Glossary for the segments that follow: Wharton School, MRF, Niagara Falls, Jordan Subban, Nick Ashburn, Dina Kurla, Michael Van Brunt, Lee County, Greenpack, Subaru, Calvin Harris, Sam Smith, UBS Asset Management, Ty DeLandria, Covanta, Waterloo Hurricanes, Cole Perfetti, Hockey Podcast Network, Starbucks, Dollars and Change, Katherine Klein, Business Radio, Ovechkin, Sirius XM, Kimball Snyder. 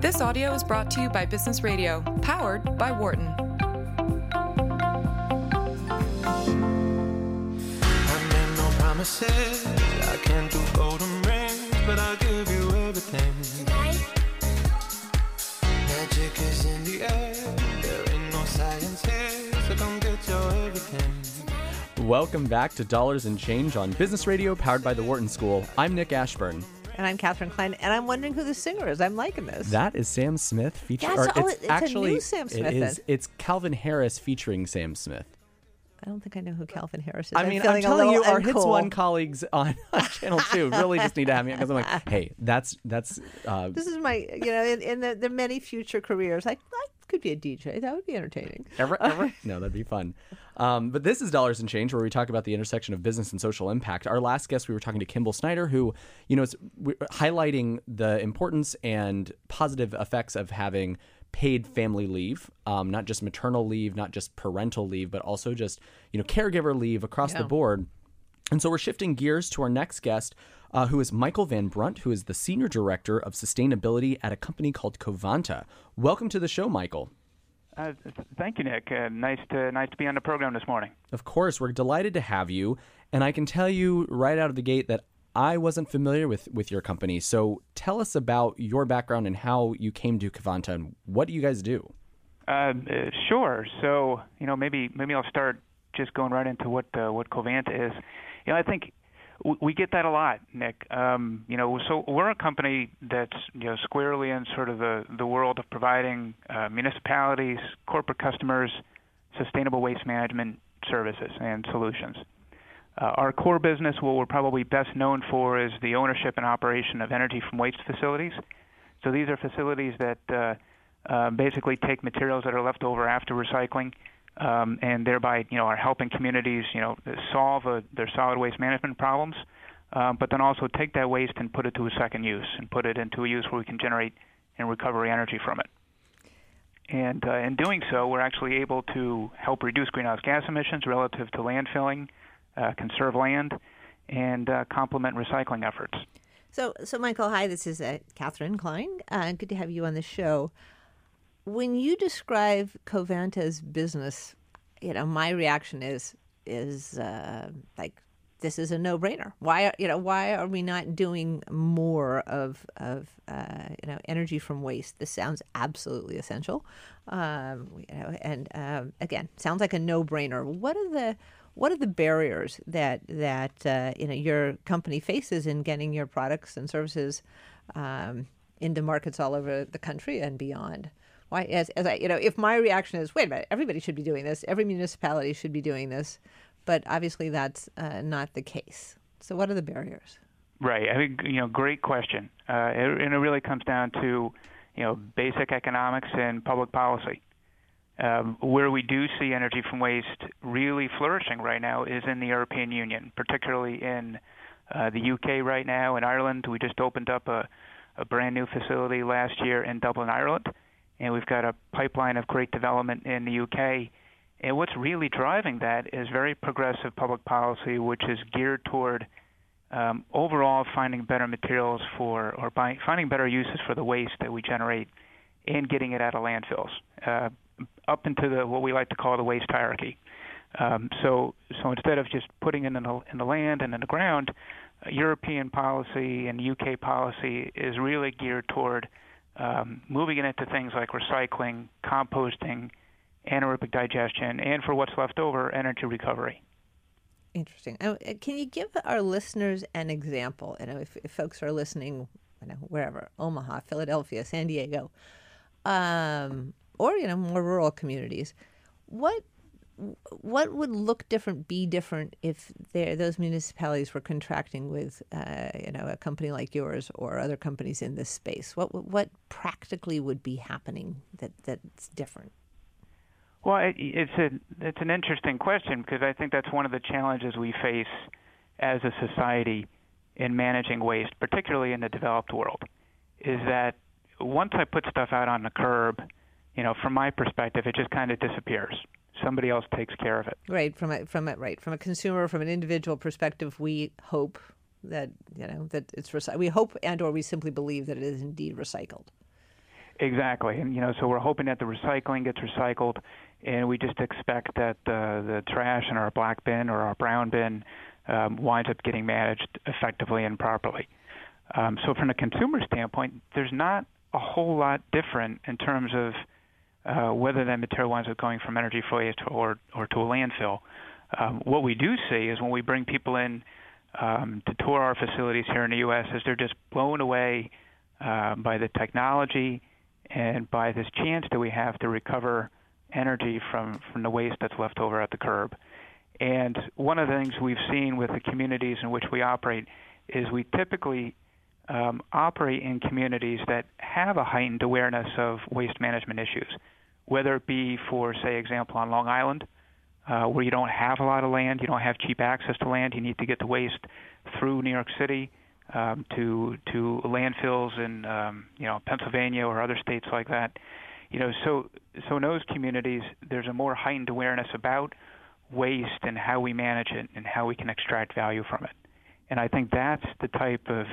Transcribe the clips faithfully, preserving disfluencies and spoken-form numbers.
This audio is brought to you by Business Radio, powered by Wharton. Promises. I can't do golden rings, but I'll give you everything. Tonight. Magic is in the air. There ain't no science here, so come get your everything. Tonight. Welcome back to Dollars and Change on Business Radio, powered by the Wharton School. I'm Nick Ashburn. And I'm Katherine Klein, and I'm wondering who the singer is. I'm liking this. That is Sam Smith featuring. Yeah, so, oh, it's, it's actually a new Sam Smith. It is, it's Calvin Harris featuring Sam Smith. I don't think I know who Calvin Harris is. I mean, I'm, I'm telling you, our uncool. Hits One colleagues on, on Channel Two really just need to have me because I'm like, hey, that's that's. Uh, this is my, you know, in, in the, the many future careers, I, I could be a D J. That would be entertaining. Ever, ever? No, that'd be fun. Um, but this is Dollars and Change, where we talk about the intersection of business and social impact. Our last guest, we were talking to Kimball Snyder, who, you know, is highlighting the importance and positive effects of having paid family leave, um, not just maternal leave, not just parental leave, but also just, you know, caregiver leave across yeah. the board. And so we're shifting gears to our next guest, uh, who is Michael Van Brunt, who is the Senior Director of Sustainability at a company called Covanta. Welcome to the show, Michael. Uh, thank you, Nick. Uh, nice to nice to be on the program this morning. Of course. We're delighted to have you. And I can tell you right out of the gate that I wasn't familiar with, with your company, so tell us about your background and how you came to Covanta and what do you guys do? Uh, uh, sure. So, you know, maybe maybe I'll start just going right into what uh, what Covanta is. You know, I think w- we get that a lot, Nick. Um, you know, so we're a company that's, you know, squarely in sort of the, the world of providing uh, municipalities, corporate customers, sustainable waste management services and solutions. Uh, our core business, what we're probably best known for, is the ownership and operation of energy from waste facilities. So these are facilities that uh, uh, basically take materials that are left over after recycling, um, and thereby, you know, are helping communities, you know, solve a, their solid waste management problems, um, but then also take that waste and put it to a second use and put it into a use where we can generate and recover energy from it. And uh, in doing so, we're actually able to help reduce greenhouse gas emissions relative to landfilling, Uh, conserve land, and uh, complement recycling efforts. So, so Michael, hi, this is uh, Katherine Klein. Uh, good to have you on the show. When you describe Covanta's business, you know, my reaction is is uh, like, this is a no-brainer. Why, you know, why are we not doing more of of uh, you know, energy from waste? This sounds absolutely essential. Um, you know, and um, again, sounds like a no-brainer. What are the What are the barriers that that uh, you know, your company faces in getting your products and services um, into markets all over the country and beyond? Why, as, as I, you know, if my reaction is, wait a minute, everybody should be doing this, every municipality should be doing this, but obviously that's uh, not the case. So, what are the barriers? Right. I think, you know, great question, uh, and it really comes down to, you know, basic economics and public policy. Um, where we do see energy from waste really flourishing right now is in the European Union, particularly in uh, the U K right now. In Ireland, we just opened up a, a brand new facility last year in Dublin, Ireland, and we've got a pipeline of great development in the U K. And what's really driving that is very progressive public policy, which is geared toward um, overall finding better materials for, or buy, finding better uses for the waste that we generate and getting it out of landfills. Uh, up into the what we like to call the waste hierarchy. Um, so so instead of just putting it in the, in the land and in the ground, uh, European policy and U K policy is really geared toward um, moving it into things like recycling, composting, anaerobic digestion, and for what's left over, energy recovery. Interesting. Uh, can you give our listeners an example? You know, if, if folks are listening, you know, wherever, Omaha, Philadelphia, San Diego, um, or, you know, more rural communities, what what would look different, be different, if there those municipalities were contracting with, uh, you know, a company like yours or other companies in this space? What what practically would be happening that, that's different? Well, it, it's a it's an interesting question, because I think that's one of the challenges we face as a society in managing waste, particularly in the developed world, is that once I put stuff out on the curb, you know, from my perspective, it just kind of disappears. Somebody else takes care of it. Right. From a, from a, right. From a consumer, from an individual perspective, we hope that, you know, that it's recycled. We hope and or we simply believe that it is indeed recycled. Exactly. And, you know, so we're hoping that the recycling gets recycled, and we just expect that uh, the trash in our black bin or our brown bin um, winds up getting managed effectively and properly. Um, so from a consumer standpoint, there's not a whole lot different in terms of uh, whether that material winds up going from energy waste or, or to a landfill. Um, what we do see is when we bring people in um, to tour our facilities here in the U S is they're just blown away uh, by the technology and by this chance that we have to recover energy from, from the waste that's left over at the curb. And one of the things we've seen with the communities in which we operate is we typically um, operate in communities that have a heightened awareness of waste management issues, whether it be for, say, example, on Long Island, uh, where you don't have a lot of land, you don't have cheap access to land, you need to get the waste through New York City Um, to to landfills in um, you know Pennsylvania or other states like that, you know. So so in those communities, there's a more heightened awareness about waste and how we manage it and how we can extract value from it. And I think that's the type of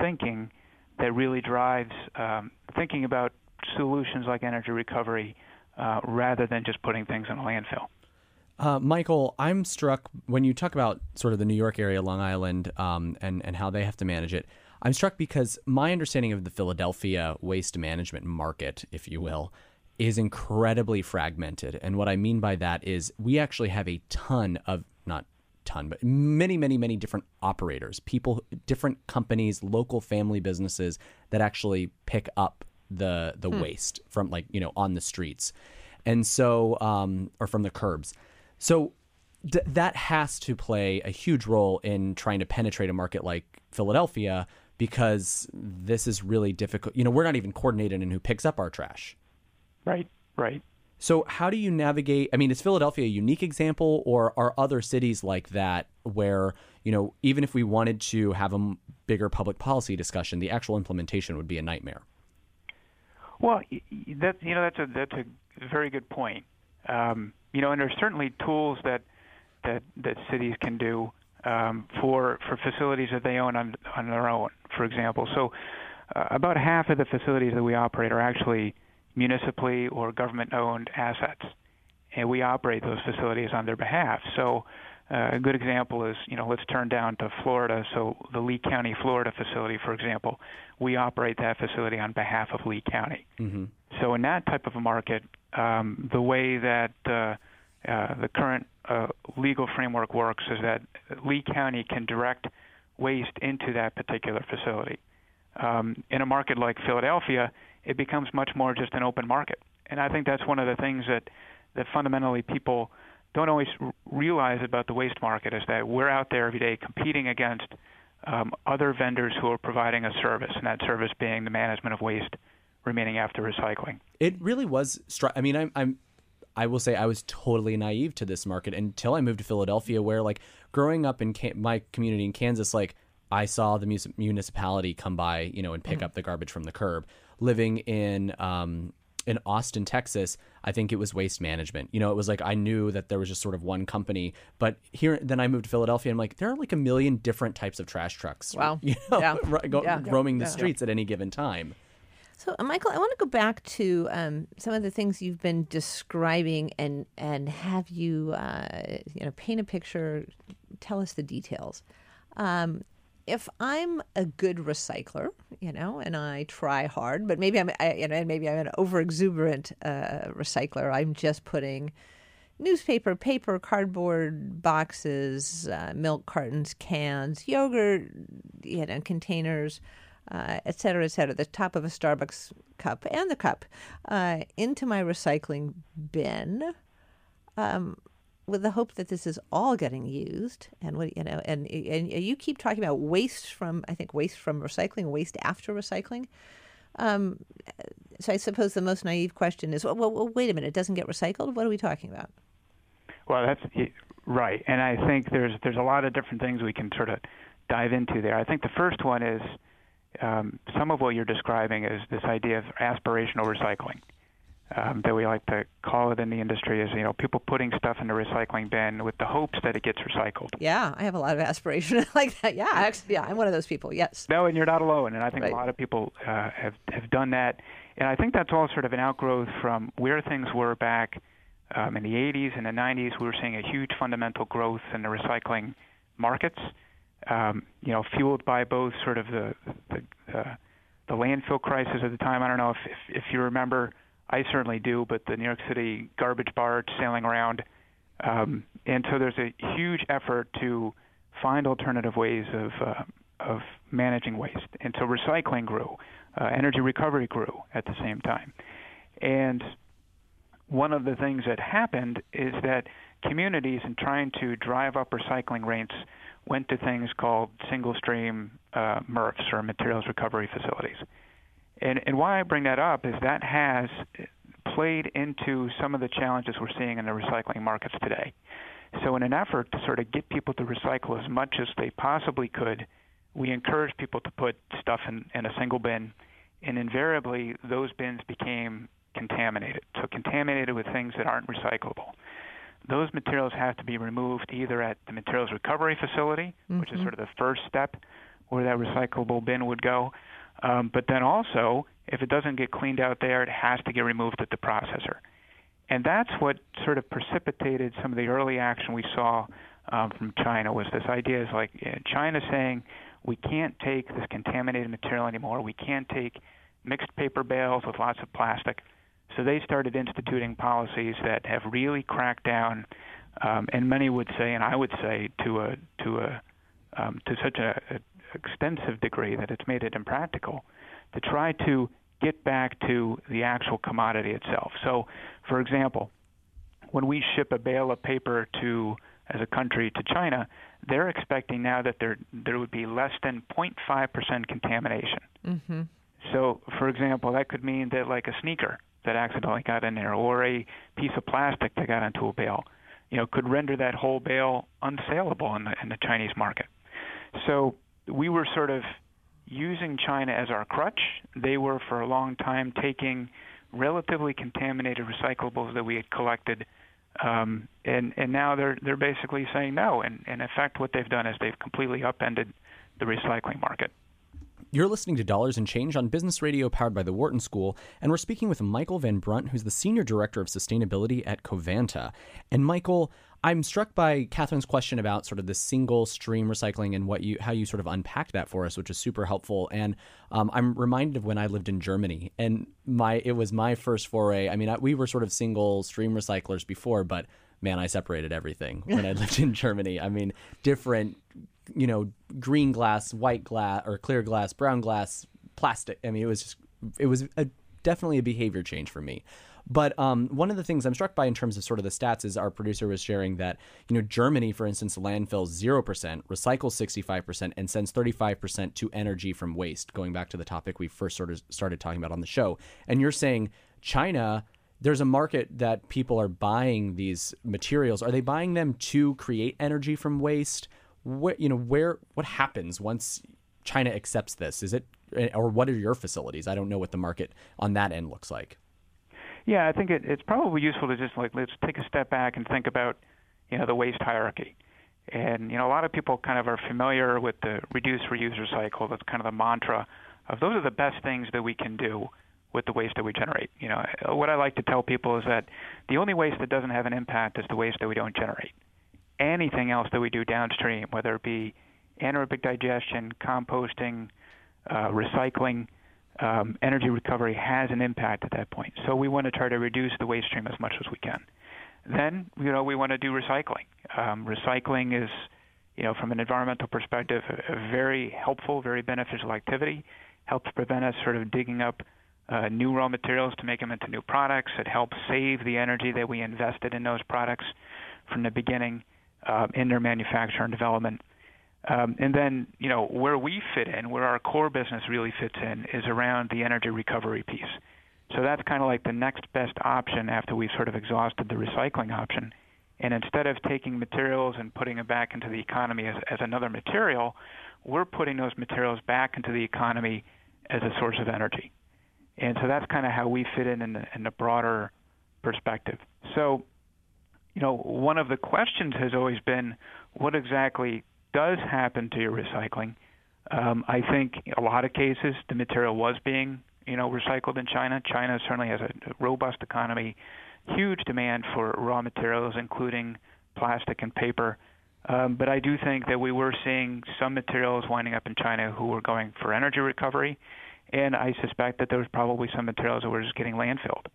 thinking that really drives um, thinking about solutions like energy recovery uh, rather than just putting things in a landfill. Uh, Michael, I'm struck when you talk about sort of the New York area, Long Island, um, and, and how they have to manage it. I'm struck because my understanding of the Philadelphia waste management market, if you will, is incredibly fragmented. And what I mean by that is we actually have a ton of, not ton, but many, many, many different operators, people, different companies, local family businesses that actually pick up the the hmm. waste from, like, you know, on the streets. And so, um, or from the curbs. So d- that has to play a huge role in trying to penetrate a market like Philadelphia, because this is really difficult. You know, we're not even coordinated in who picks up our trash. Right, right. So how do you navigate? I mean, is Philadelphia a unique example, or are other cities like that where, you know, even if we wanted to have a bigger public policy discussion, the actual implementation would be a nightmare? Well, that, you know, that's a that's a very good point. Um, you know, and there's certainly tools that that, that cities can do um, for for facilities that they own on on their own, for example. So uh, about half of the facilities that we operate are actually municipally or government-owned assets, and we operate those facilities on their behalf. So uh, a good example is, you know, let's turn down to Florida. So the Lee County, Florida facility, for example, we operate that facility on behalf of Lee County. Mm-hmm. So in that type of a market, Um, the way that uh, uh, the current uh, legal framework works is that Lee County can direct waste into that particular facility. Um, in a market like Philadelphia, it becomes much more just an open market. And I think that's one of the things that, that fundamentally people don't always r- realize about the waste market, is that we're out there every day competing against um, other vendors who are providing a service, and that service being the management of waste remaining after recycling. It really was. Str- I mean, I'm, I'm, I will say I was totally naive to this market until I moved to Philadelphia, where, like, growing up in Can- my community in Kansas, like, I saw the mus- municipality come by, you know, and pick mm-hmm. up the garbage from the curb. Living in, um, in Austin, Texas, I think it was Waste Management. You know, it was like, I knew that there was just sort of one company, but here, then I moved to Philadelphia, and I'm like, there are like a million different types of trash trucks. Wow. You know, yeah. ro- go- yeah. roaming the yeah. streets yeah. at any given time. So, Michael, I want to go back to um, some of the things you've been describing, and and have you, uh, you know, paint a picture, tell us the details. Um, if I'm a good recycler, you know, and I try hard, but maybe I'm, I, you know, and maybe I'm an overexuberant uh, recycler. I'm just putting newspaper, paper, cardboard boxes, uh, milk cartons, cans, yogurt, you know, containers, Uh, et cetera, et cetera, the top of a Starbucks cup and the cup uh, into my recycling bin, um, with the hope that this is all getting used. And what you know, and and you keep talking about waste from, I think, waste from recycling, waste after recycling. Um, so I suppose the most naive question is, well, well, wait a minute, it doesn't get recycled? What are we talking about? Well, that's right, and I think there's there's a lot of different things we can sort of dive into there. I think the first one is, Um, some of what you're describing is this idea of aspirational recycling. um, that we like to call it in the industry is, you know, people putting stuff in the recycling bin with the hopes that it gets recycled. Yeah, I have a lot of aspiration like that. Yeah, actually, yeah, I'm one of those people, yes. No, and you're not alone, and I think right. a lot of people uh, have, have done that. And I think that's all sort of an outgrowth from where things were back um, in the eighties and the nineties. We were seeing a huge fundamental growth in the recycling markets, um, you know, fueled by both sort of the the, uh, the landfill crisis at the time. I don't know if, if, if you remember, I certainly do, but the New York City garbage barge sailing around. Um, and so there's a huge effort to find alternative ways of uh, of managing waste. And so recycling grew. Uh, energy recovery grew at the same time. And one of the things that happened is that communities, in trying to drive up recycling rates, went to things called single-stream uh, M R Fs, or materials recovery facilities. And, and why I bring that up is that has played into some of the challenges we're seeing in the recycling markets today. So in an effort to sort of get people to recycle as much as they possibly could, we encouraged people to put stuff in, in a single bin, and invariably those bins became contaminated. So contaminated with things that aren't recyclable. Those materials have to be removed either at the materials recovery facility, mm-hmm. which is sort of the first step where that recyclable bin would go, um, but then also if it doesn't get cleaned out there, it has to get removed at the processor. And that's what sort of precipitated some of the early action we saw um, from China, was this idea is like you know, China saying, we can't take this contaminated material anymore. We can't take mixed paper bales with lots of plastic. So they started instituting policies that have really cracked down, um, and many would say, and I would say, to a to a um, to such a, a extensive degree that it's made it impractical to try to get back to the actual commodity itself. So, for example, when we ship a bale of paper to as a country to China, they're expecting now that there there would be less than zero point five percent contamination. Mm-hmm. So, for example, that could mean that like a sneaker that accidentally got in there, or a piece of plastic that got into a bale, you know, could render that whole bale unsaleable in the, in the Chinese market. So we were sort of using China as our crutch. They were for a long time taking relatively contaminated recyclables that we had collected, Um, and, and now they're they're basically saying no. And, and in fact, what they've done is they've completely upended the recycling market. You're listening to Dollars and Change on Business Radio, powered by the Wharton School. And we're speaking with Michael Van Brunt, who's the Senior Director of Sustainability at Covanta. And Michael, I'm struck by Catherine's question about sort of the single stream recycling and what you how you sort of unpacked that for us, which is super helpful. And um, I'm reminded of when I lived in Germany, and my it was my first foray. I mean, I, we were sort of single stream recyclers before, but man, I separated everything when I lived in Germany. I mean, different, you know, green glass, white glass, or clear glass, brown glass, plastic. I mean, it was just, it was a, definitely a behavior change for me. But um, one of the things I'm struck by in terms of sort of the stats is our producer was sharing that, you know, Germany, for instance, landfills zero percent, recycles sixty-five percent, and sends thirty-five percent to energy from waste, going back to the topic we first sort of started talking about on the show. And you're saying China, there's a market that people are buying these materials. Are they buying them to create energy from waste? What, you know, where, what happens once China accepts this? Is it, or what are your facilities? I don't know what the market on that end looks like. Yeah, I think it, it's probably useful to just like, let's take a step back and think about, you know, the waste hierarchy. And, you know, a lot of people kind of are familiar with the reduce, reuse, recycle. That's kind of the mantra of those are the best things that we can do with the waste that we generate. You know, what I like to tell people is that the only waste that doesn't have an impact is the waste that we don't generate. Anything else that we do downstream, whether it be anaerobic digestion, composting, uh, recycling, um, energy recovery, has an impact at that point. So we want to try to reduce the waste stream as much as we can. Then, you know, we want to do recycling. Um, recycling is, you know, from an environmental perspective, a very helpful, very beneficial activity. Helps prevent us sort of digging up uh, new raw materials to make them into new products. It helps save the energy that we invested in those products from the beginning. Uh, in their manufacture and development. Um, and then, you know, where we fit in, where our core business really fits in, is around the energy recovery piece. So that's kind of like the next best option after we've sort of exhausted the recycling option. And instead of taking materials and putting them back into the economy as, as another material, we're putting those materials back into the economy as a source of energy. And so that's kind of how we fit in in the, in the broader perspective. So, you know, one of the questions has always been, what exactly does happen to your recycling? Um, I think in a lot of cases the material was being, you know, recycled in China. China certainly has a robust economy, huge demand for raw materials, including plastic and paper. Um, but I do think that we were seeing some materials winding up in China who were going for energy recovery, and I suspect that there was probably some materials that were just getting landfilled.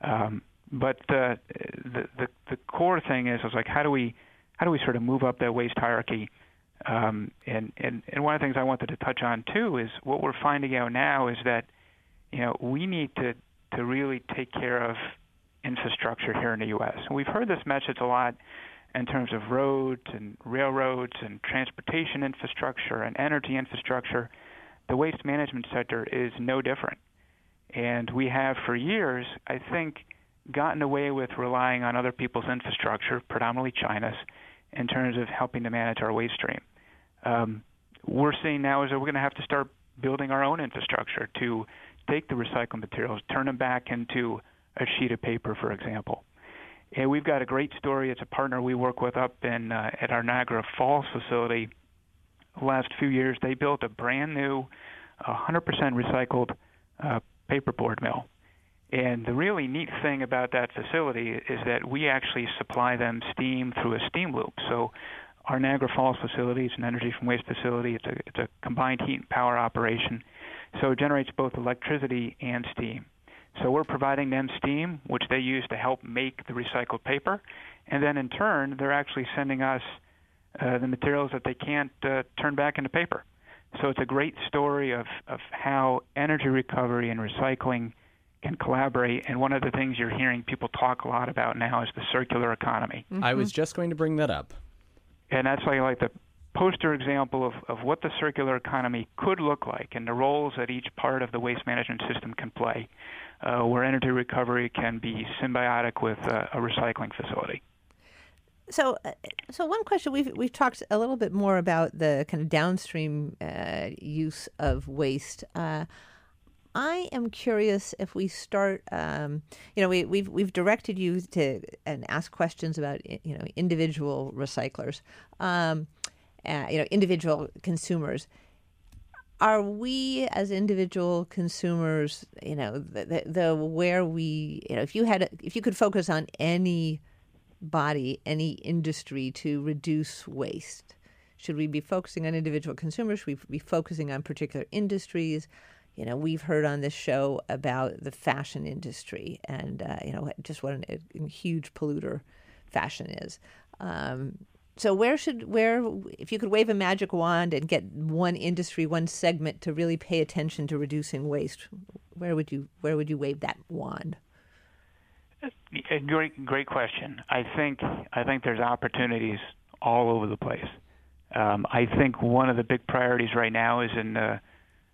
Um, but uh, the, the the core thing is, is like how do we how do we sort of move up that waste hierarchy? Um, and, and, and one of the things I wanted to touch on, too, is what we're finding out now is that, you know, we need to, to really take care of infrastructure here in the U S. And we've heard this message a lot in terms of roads and railroads and transportation infrastructure and energy infrastructure. The waste management sector is no different. And we have for years, I think, gotten away with relying on other people's infrastructure, predominantly China's, in terms of helping to manage our waste stream. Um, we're seeing now is that we're going to have to start building our own infrastructure to take the recycled materials, turn them back into a sheet of paper, for example. And we've got a great story. It's a partner we work with up in uh, at our Niagara Falls facility. The last few years, they built a brand new, one hundred percent recycled uh, paperboard mill. And the really neat thing about that facility is that we actually supply them steam through a steam loop. So our Niagara Falls facility is an energy from waste facility. It's a, it's a combined heat and power operation. So it generates both electricity and steam. So we're providing them steam, which they use to help make the recycled paper. And then in turn, they're actually sending us uh, the materials that they can't uh, turn back into paper. So it's a great story of, of how energy recovery and recycling can collaborate. And one of the things you're hearing people talk a lot about now is the circular economy. Mm-hmm. I was just going to bring that up. And that's like, like the poster example of, of what the circular economy could look like and the roles that each part of the waste management system can play, uh, where energy recovery can be symbiotic with uh, a recycling facility. So, so one question, we've we've talked a little bit more about the kind of downstream uh, use of waste. Uh, I am curious if we start, um, you know, we, we've we've directed you to and asked questions about, you know, individual recyclers, um, uh, you know, individual consumers. Are we as individual consumers, you know, the, the, the where we, you know, if you had, if you could focus on any body, any industry to reduce waste, should we be focusing on individual consumers? Should we be focusing on particular industries? You know, we've heard on this show about the fashion industry and, uh, you know, just what an, a huge polluter fashion is. Um, so where should, where, if you could wave a magic wand and get one industry, one segment to really pay attention to reducing waste, where would you, where would you wave that wand? A great, great question. I think, I think there's opportunities all over the place. Um, I think one of the big priorities right now is in the,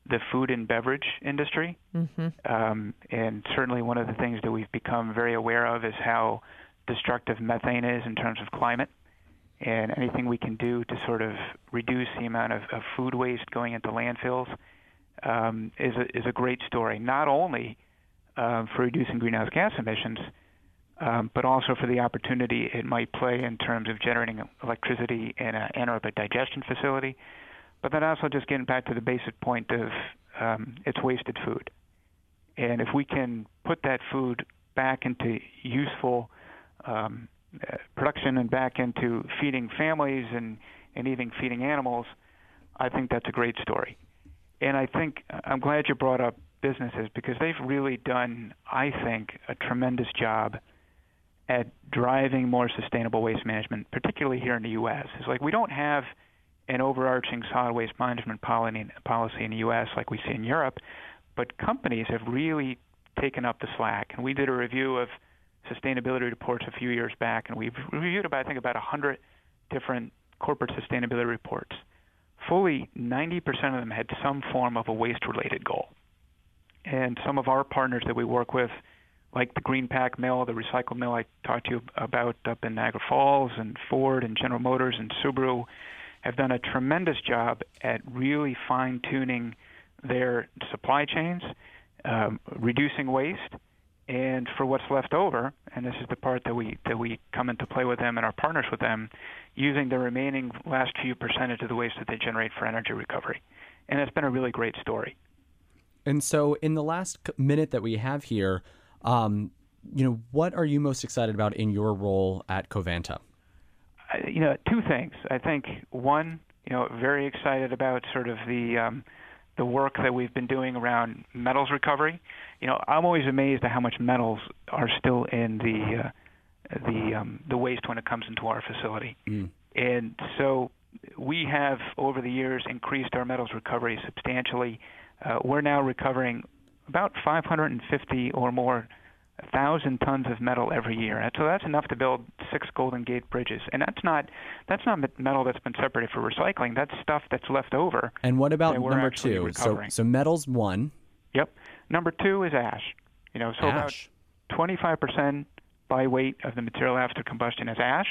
the food and beverage industry. Mm-hmm. Um, and certainly one of the things that we've become very aware of is how destructive methane is in terms of climate. And anything we can do to sort of reduce the amount of, of food waste going into landfills um, is, a, is a great story, not only uh, for reducing greenhouse gas emissions, um, but also for the opportunity it might play in terms of generating electricity in an anaerobic digestion facility. But then also just getting back to the basic point of um, it's wasted food. And if we can put that food back into useful um, uh, production and back into feeding families and, and even feeding animals, I think that's a great story. And I think I'm glad you brought up businesses because they've really done, I think, a tremendous job at driving more sustainable waste management, particularly here in the U S. It's like we don't have an overarching solid waste management policy in the U S like we see in Europe, but companies have really taken up the slack. And we did a review of sustainability reports a few years back, and we've reviewed about, I think, about one hundred different corporate sustainability reports. Fully ninety percent of them had some form of a waste-related goal. And some of our partners that we work with, like the Greenpack mill, the recycle mill I talked to you about up in Niagara Falls, and Ford and General Motors and Subaru, have done a tremendous job at really fine-tuning their supply chains um, reducing waste, and for what's left over, and this is the part that we that we come into play with them and our partners with them, using the remaining last few percentage of the waste that they generate for energy recovery. And it's been a really great story. And so in the last minute that we have here, um, you know, what are you most excited about in your role at Covanta? I, you know, two things. I think, one, you know, very excited about sort of the um, the work that we've been doing around metals recovery. You know, I'm always amazed at how much metals are still in the uh, the um, the waste when it comes into our facility. Mm. And so we have, over the years, increased our metals recovery substantially. Uh, we're now recovering about five hundred fifty or more thousand tons of metal every year, and so that's enough to build six Golden Gate bridges. And that's not that's not metal that's been separated for recycling. That's stuff that's left over. And what about number two? Recovering. So, so metals one. Yep. Number two is ash. You know, so ash. About twenty-five percent by weight of the material after combustion is ash.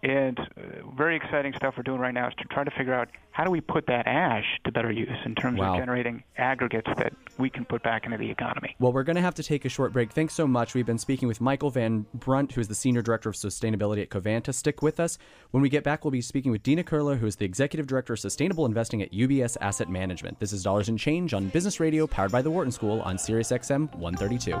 And uh, very exciting stuff we're doing right now is to try to figure out how do we put that ash to better use in terms wow. of generating aggregates that we can put back into the economy. Well, we're going to have to take a short break. Thanks so much. We've been speaking with Michael Van Brunt, who is the Senior Director of Sustainability at Covanta. Stick with us. When we get back, we'll be speaking with Dina Kurla, who is the Executive Director of Sustainable Investing at U B S Asset Management. This is Dollars and Change on Business Radio, powered by the Wharton School on Sirius X M one thirty-two.